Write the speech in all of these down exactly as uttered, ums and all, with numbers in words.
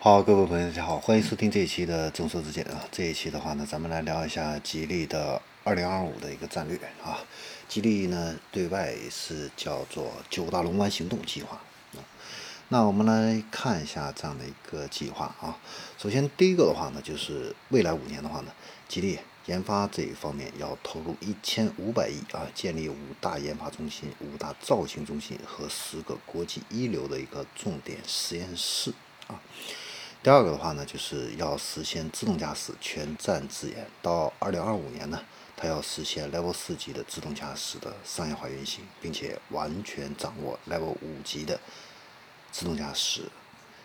好，各位朋友大家好，欢迎收听这一期的众说之见啊。这一期的话呢，咱们来聊一下吉利的二零二五的一个战略啊。吉利呢对外是叫做九大龙湾行动计划啊。那我们来看一下这样的一个计划啊。首先第一个的话呢，就是未来五年的话呢，吉利研发这一方面要投入一千五百亿啊，建立五大研发中心、五大造型中心和十个国际一流的一个重点实验室啊。第二个的话呢，就是要实现自动驾驶全站自研，到二零二五年呢，它要实现 Level 四级的自动驾驶的商业化运行，并且完全掌握 Level 五级的自动驾驶。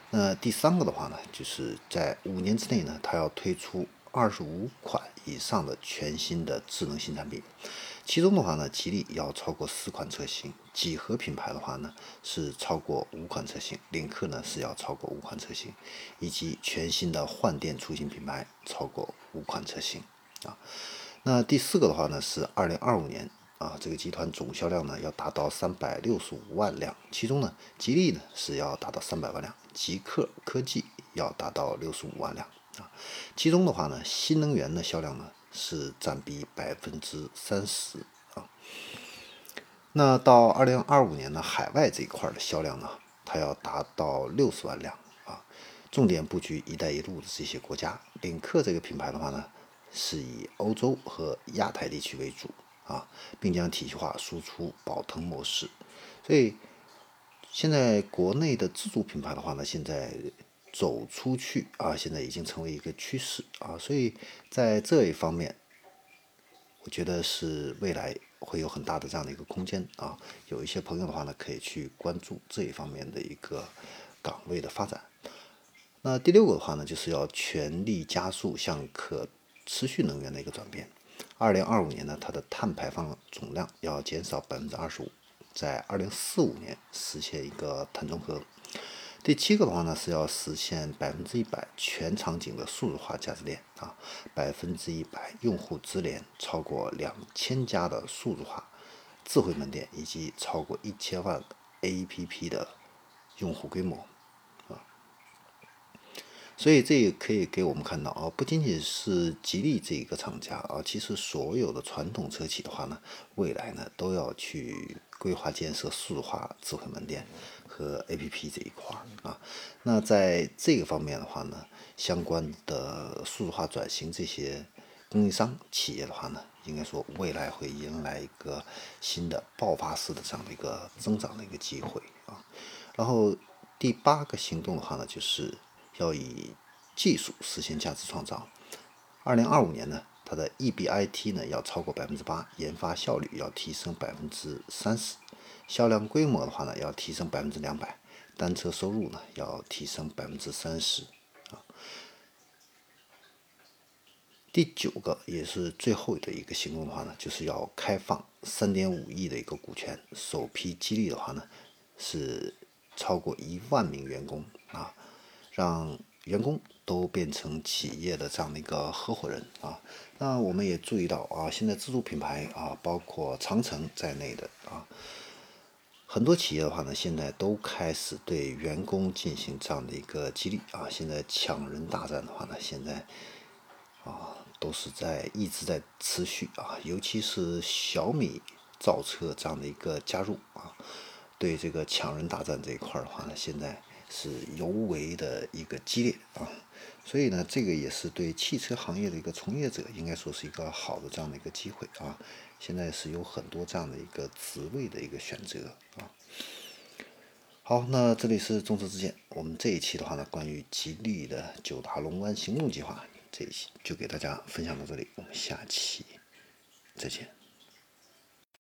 那第三个的话呢，就是在五年之内呢，它要推出二十五款以上的全新的智能新产品，其中的话呢，吉利要超过十款车型，几何品牌的话呢是超过五款车型，领克呢是要超过五款车型，以及全新的换电出行品牌超过五款车型啊。那第四个的话呢是二零二五年啊，这个集团总销量呢要达到三百六十五万辆，其中呢，吉利呢是要达到三百万辆，极氪科技要达到六十五万辆。啊，其中的话呢，新能源的销量呢是占比百分之三十啊。那到二零二五年呢，海外这一块的销量呢，它要达到六十万辆啊。重点布局"一带一路"的这些国家。领克这个品牌的话呢，是以欧洲和亚太地区为主啊，并将体系化输出宝腾模式。所以，现在国内的自主品牌的话呢，现在走出去啊，现在已经成为一个趋势啊，所以在这一方面，我觉得是未来会有很大的这样的一个空间啊。有一些朋友的话呢，可以去关注这一方面的一个岗位的发展。那第六个的话呢，就是要全力加速向可持续能源的一个转变。二零二五年呢，它的碳排放总量要减少百分之二十五，在二零四五年实现一个碳中和。第七个的话呢，是要实现百分之一百全场景的数字化价值链啊，百分之一百用户直连，超过两千家的数字化智慧门店，以及超过一千万 A P P 的用户规模啊。所以这也可以给我们看到啊，不仅仅是吉利这一个厂家啊，其实所有的传统车企的话呢，未来呢都要去规划建设数字化智慧门店和 A P P 这一块啊。那在这个方面的话呢，相关的数字化转型这些供应商企业的话呢，应该说未来会迎来一个新的爆发式的这样的一个增长的一个机会啊。然后第八个行动的话呢，就是要以技术实现价值创造。二零二五年呢，它的 E B I T 呢要超过百分之八，研发效率要提升百分之三十。销量规模的话呢，要提升百分之两百，单车收入呢要提升百分之三十啊。第九个也是最后的一个行动的话呢，就是要开放三点五亿的一个股权，首批激励的话呢是超过一万名员工啊，让员工都变成企业的这样的一个合伙人啊。那我们也注意到啊，现在自主品牌啊，包括长城在内的啊，很多企业的话呢，现在都开始对员工进行这样的一个激励啊。现在抢人大战的话呢，现在啊都是在一直在持续啊，尤其是小米造车这样的一个加入啊，对这个抢人大战这一块的话呢，现在是尤为的一个激烈啊。所以呢，这个也是对汽车行业的一个从业者，应该说是一个好的这样的一个机会啊。现在是有很多这样的一个职位的一个选择啊。好，那这里是众说之见，我们这一期的话呢，关于吉利的九大龙湾行动计划，这一期就给大家分享到这里，我们下期再见。